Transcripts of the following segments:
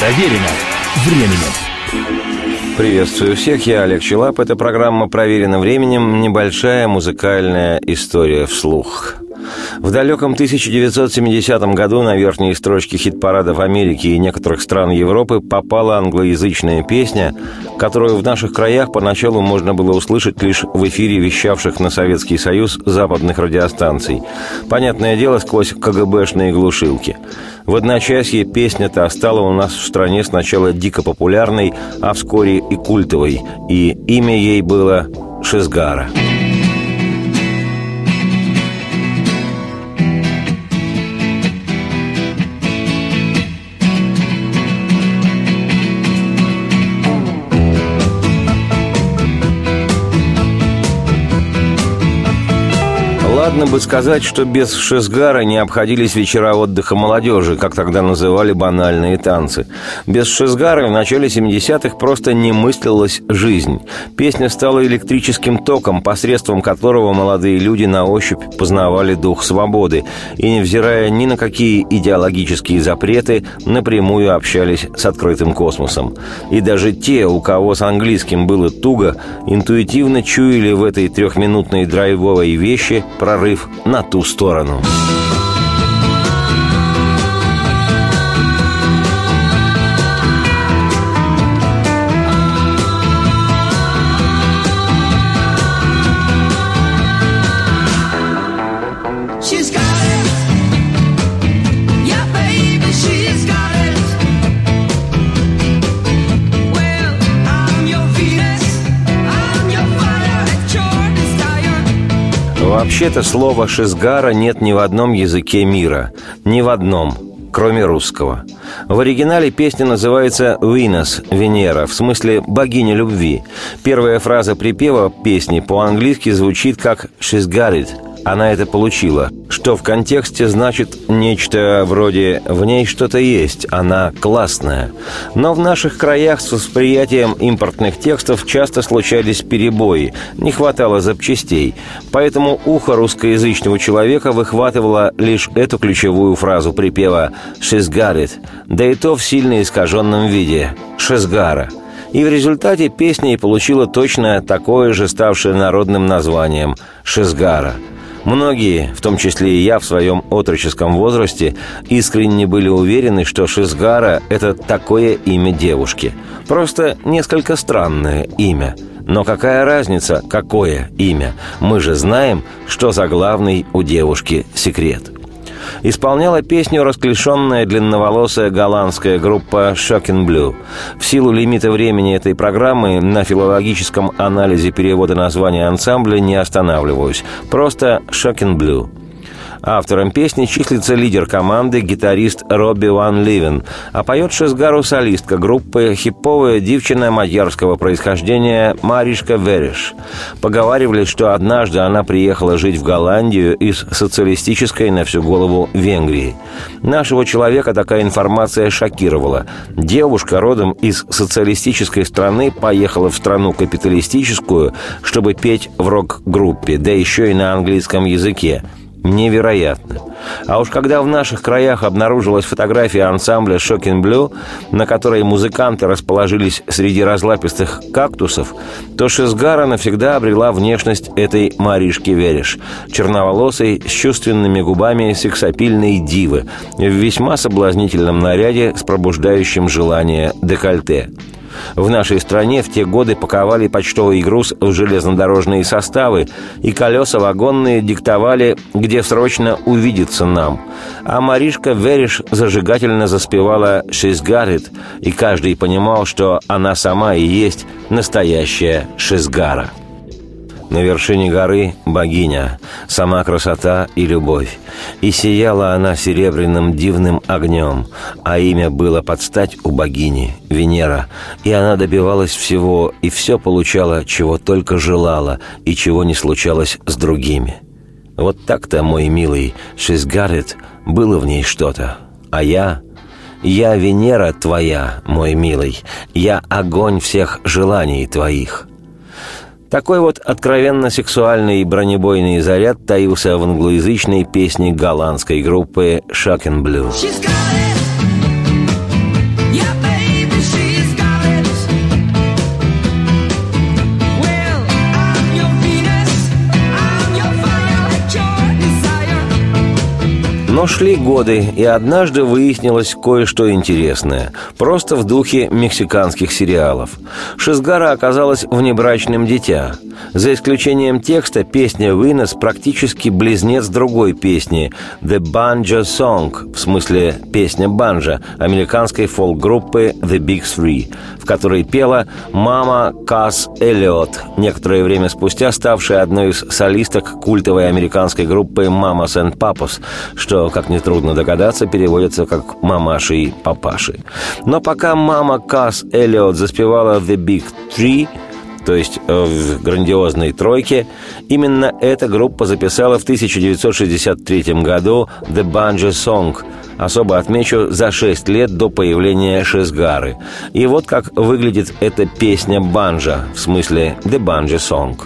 Проверено временем. Приветствую всех, я Олег Чилап. Это программа «Проверено временем». Небольшая музыкальная история вслух. В далеком 1970 году на верхние строчки хит-парадов Америки и некоторых стран Европы попала англоязычная песня, которую в наших краях поначалу можно было услышать лишь в эфире вещавших на Советский Союз западных радиостанций. Понятное дело, сквозь КГБшные глушилки. В одночасье песня-то стала у нас в стране сначала дико популярной, а вскоре и культовой, и имя ей было «Шизгара». Ладно бы сказать, что без «Шизгара» не обходились вечера отдыха молодежи, как тогда называли банальные танцы. Без «Шизгара» в начале 70-х просто не мыслилась жизнь. Песня стала электрическим током, посредством которого молодые люди на ощупь познавали дух свободы и, невзирая ни на какие идеологические запреты, напрямую общались с открытым космосом. И даже те, у кого с английским было туго, интуитивно чуяли в этой трехминутной драйвовой вещи прорыв на ту сторону. Вообще-то слова «шизгара» нет ни в одном языке мира. Ни в одном, кроме русского. В оригинале песня называется «Venus», «Венера», в смысле «богиня любви». Первая фраза припева песни по-английски звучит как «she's got it». Она это получила, что в контексте значит нечто вроде «в ней что-то есть, она классная». Но в наших краях с восприятием импортных текстов часто случались перебои, не хватало запчастей. Поэтому ухо русскоязычного человека выхватывало лишь эту ключевую фразу припева «she's got it», да и то в сильно искаженном виде «шизгара». И в результате песня и получила точно такое же, ставшее народным названием «шизгара». Многие, в том числе и я в своем отроческом возрасте, искренне были уверены, что «Шизгара» — это такое имя девушки. Просто несколько странное имя. Но какая разница, какое имя? Мы же знаем, что заглавный у девушки секрет. Исполняла песню расклешенная длинноволосая голландская группа Shocking Blue. В силу лимита времени этой программы на филологическом анализе перевода названия ансамбля не останавливаюсь. Просто Shocking Blue. Автором песни числится лидер команды, гитарист Робби Ван Ливен, а поет «Шизгару» солистка группы, хиповая девчина мадьярского происхождения Маришка Вереш. Поговаривали, что однажды она приехала жить в Голландию из социалистической на всю голову Венгрии. Нашего человека такая информация шокировала. Девушка родом из социалистической страны поехала в страну капиталистическую, чтобы петь в рок-группе, да еще и на английском языке. Невероятно. А уж когда в наших краях обнаружилась фотография ансамбля «Shocking Blue», на которой музыканты расположились среди разлапистых кактусов, то «Шизгара» навсегда обрела внешность этой Маришки Вереш, черноволосой, с чувственными губами сексапильной дивы, в весьма соблазнительном наряде с пробуждающим желание декольте. В нашей стране в те годы паковали почтовый груз в железнодорожные составы, и колеса вагонные диктовали, где срочно увидеться нам. А Маришка Вереш зажигательно заспевала «She's got it», и каждый понимал, что она сама и есть настоящая «Шизгара». На вершине горы богиня, сама красота и любовь. И сияла она серебряным дивным огнем, а имя было под стать у богини – Венера. И она добивалась всего, и все получала, чего только желала, и чего не случалось с другими. Вот так-то, мой милый, she's got it, было в ней что-то. А я Венера твоя, мой милый, я огонь всех желаний твоих». Такой вот откровенно сексуальный и бронебойный заряд таился в англоязычной песне голландской группы «Shocking Blue». Но шли годы, и однажды выяснилось кое-что интересное. Просто в духе мексиканских сериалов. Шизгара оказалась внебрачным дитя. За исключением текста, песня «Venus» практически близнец другой песни «The Banjo Song», в смысле «Песня банджо», американской фолк-группы «The Big Three», в которой пела мама Касс Эллиот, некоторое время спустя ставшая одной из солисток культовой американской группы «Mamas and Papas», что, как нетрудно догадаться, переводится как «мамаши и папаши». Но пока мама Касс Эллиот заспевала «The Big Three», то есть в грандиозной тройке, именно эта группа записала в 1963 году «The Banjo Song», особо отмечу, за 6 лет до появления Шизгары. И вот как выглядит эта песня банджо, в смысле «The Banjo Song».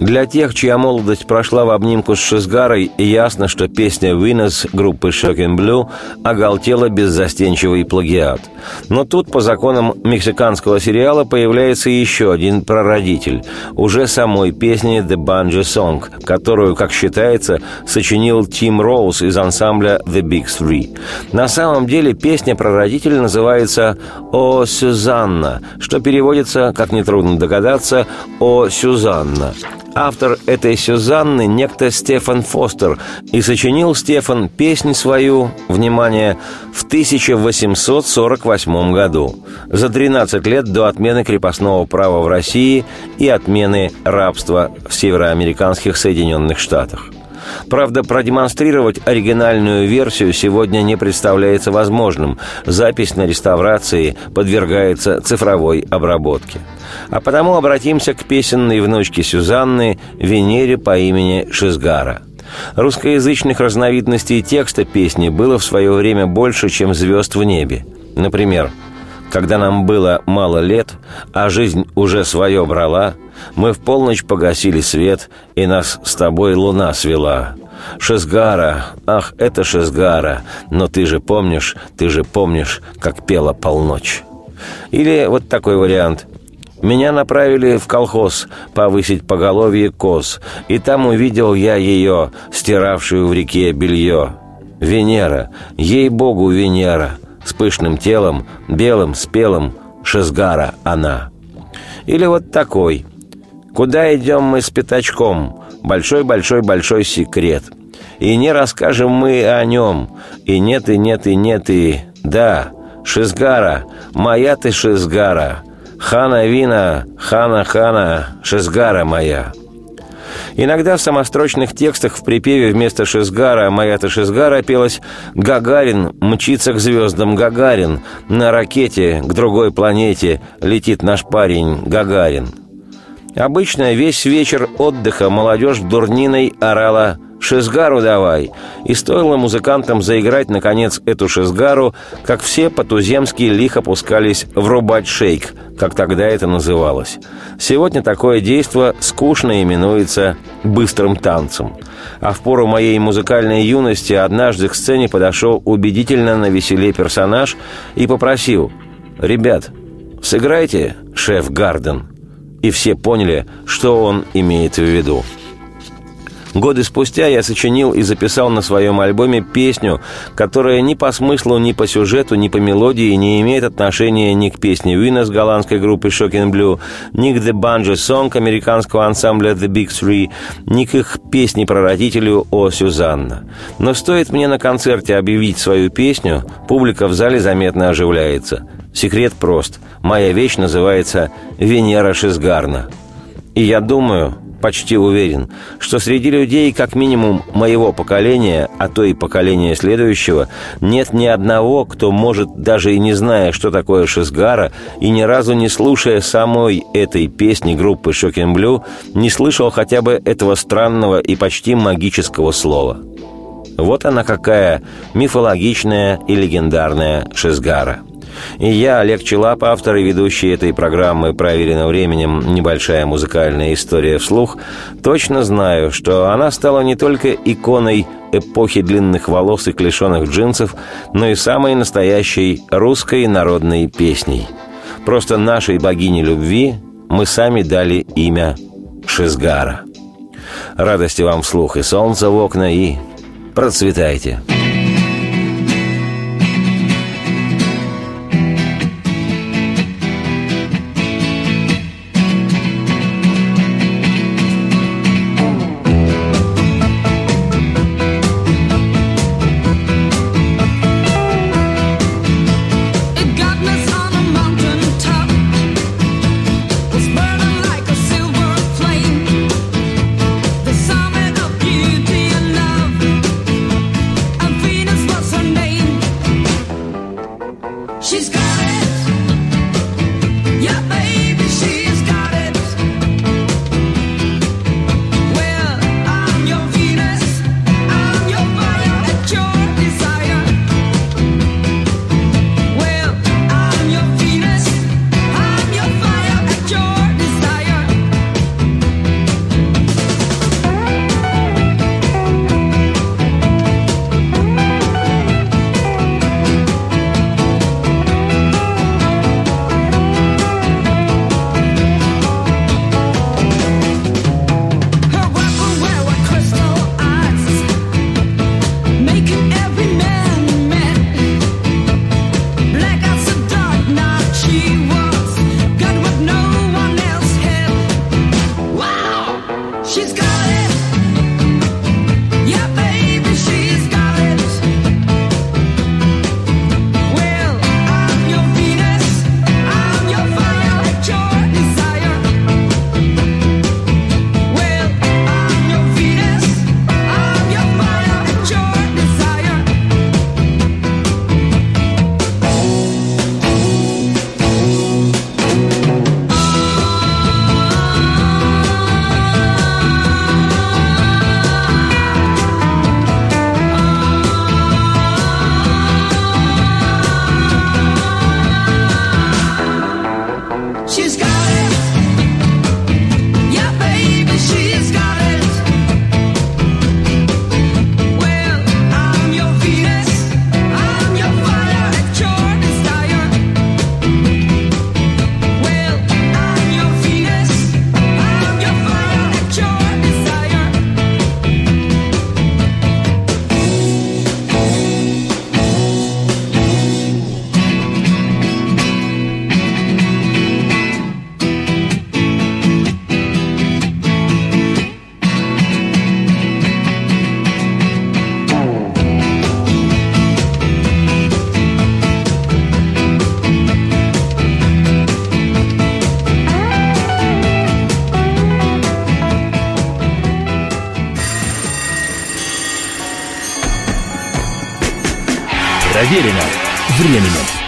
Для тех, чья молодость прошла в обнимку с Шизгарой, ясно, что песня «Venus» группы Shocking Blue оголтела беззастенчивый плагиат. Но тут, по законам мексиканского сериала, появляется еще один прародитель, уже самой песни «The Banjo Song», которую, как считается, сочинил Тим Роуз из ансамбля «The Big Three». На самом деле песня-прародитель называется «О, Сюзанна», что переводится, как нетрудно догадаться, «О, Сюзанна». Автор этой Сюзанны некто Стефан Фостер, и сочинил Стефан песнь свою, внимание, в 1848 году, за 13 лет до отмены крепостного права в России и отмены рабства в североамериканских Соединенных Штатах. Правда, продемонстрировать оригинальную версию сегодня не представляется возможным. Запись на реставрации подвергается цифровой обработке. А потому обратимся к песенной внучке Сюзанны, Венере по имени Шизгара. Русскоязычных разновидностей текста песни было в свое время больше, чем звезд в небе. Например, «Когда нам было мало лет, а жизнь уже свое брала, мы в полночь погасили свет, и нас с тобой луна свела. Шизгара, ах, это Шизгара, но ты же помнишь, как пела полночь». Или вот такой вариант. «Меня направили в колхоз повысить поголовье коз, и там увидел я ее, стиравшую в реке белье. Венера, ей-богу, Венера, с пышным телом, белым, спелым, Шизгара она». Или вот такой. «Куда идем мы с пятачком? Большой-большой-большой секрет. И не расскажем мы о нем. И нет, и нет, и нет, и... Да, Шизгара, моя ты Шизгара. Хана-вина, хана-хана, Шизгара моя». Иногда в самострочных текстах в припеве вместо «Шизгара» «Моя-то Шизгара» пелось «Гагарин мчится к звездам, Гагарин, на ракете к другой планете летит наш парень Гагарин». Обычно весь вечер отдыха молодежь дурниной орала «Шизгару давай!», и стоило музыкантам заиграть, наконец, эту шизгару, как все по-туземски лихо пускались врубать шейк, как тогда это называлось. Сегодня такое действо скучно именуется «быстрым танцем». А в пору моей музыкальной юности однажды к сцене подошел убедительно навеселее персонаж и попросил: «Ребят, сыграйте «Шеф Гарден». И все поняли, что он имеет в виду. Годы спустя я сочинил и записал на своем альбоме песню, которая ни по смыслу, ни по сюжету, ни по мелодии не имеет отношения ни к песне Venus голландской группы Shocking Blue, ни к The Banjo Song американского ансамбля The Big Three, ни к их песне-прародителю «О, Сюзанна». Но стоит мне на концерте объявить свою песню, публика в зале заметно оживляется. Секрет прост. Моя вещь называется «Венера Шизгарна». И я думаю... почти уверен, что среди людей, как минимум моего поколения, а то и поколения следующего, нет ни одного, кто может, даже и не зная, что такое «Шизгара», и ни разу не слушая самой этой песни группы Shocking Blue, не слышал хотя бы этого странного и почти магического слова. Вот она какая мифологичная и легендарная «Шизгара». И я, Олег Чилап, автор и ведущий этой программы «Проверено временем. Небольшая музыкальная история вслух», точно знаю, что она стала не только иконой эпохи длинных волос и клешеных джинсов, но и самой настоящей русской народной песней. Просто нашей богине любви мы сами дали имя Шизгара. Радости вам вслух и солнца в окна, и процветайте! Проверено временем.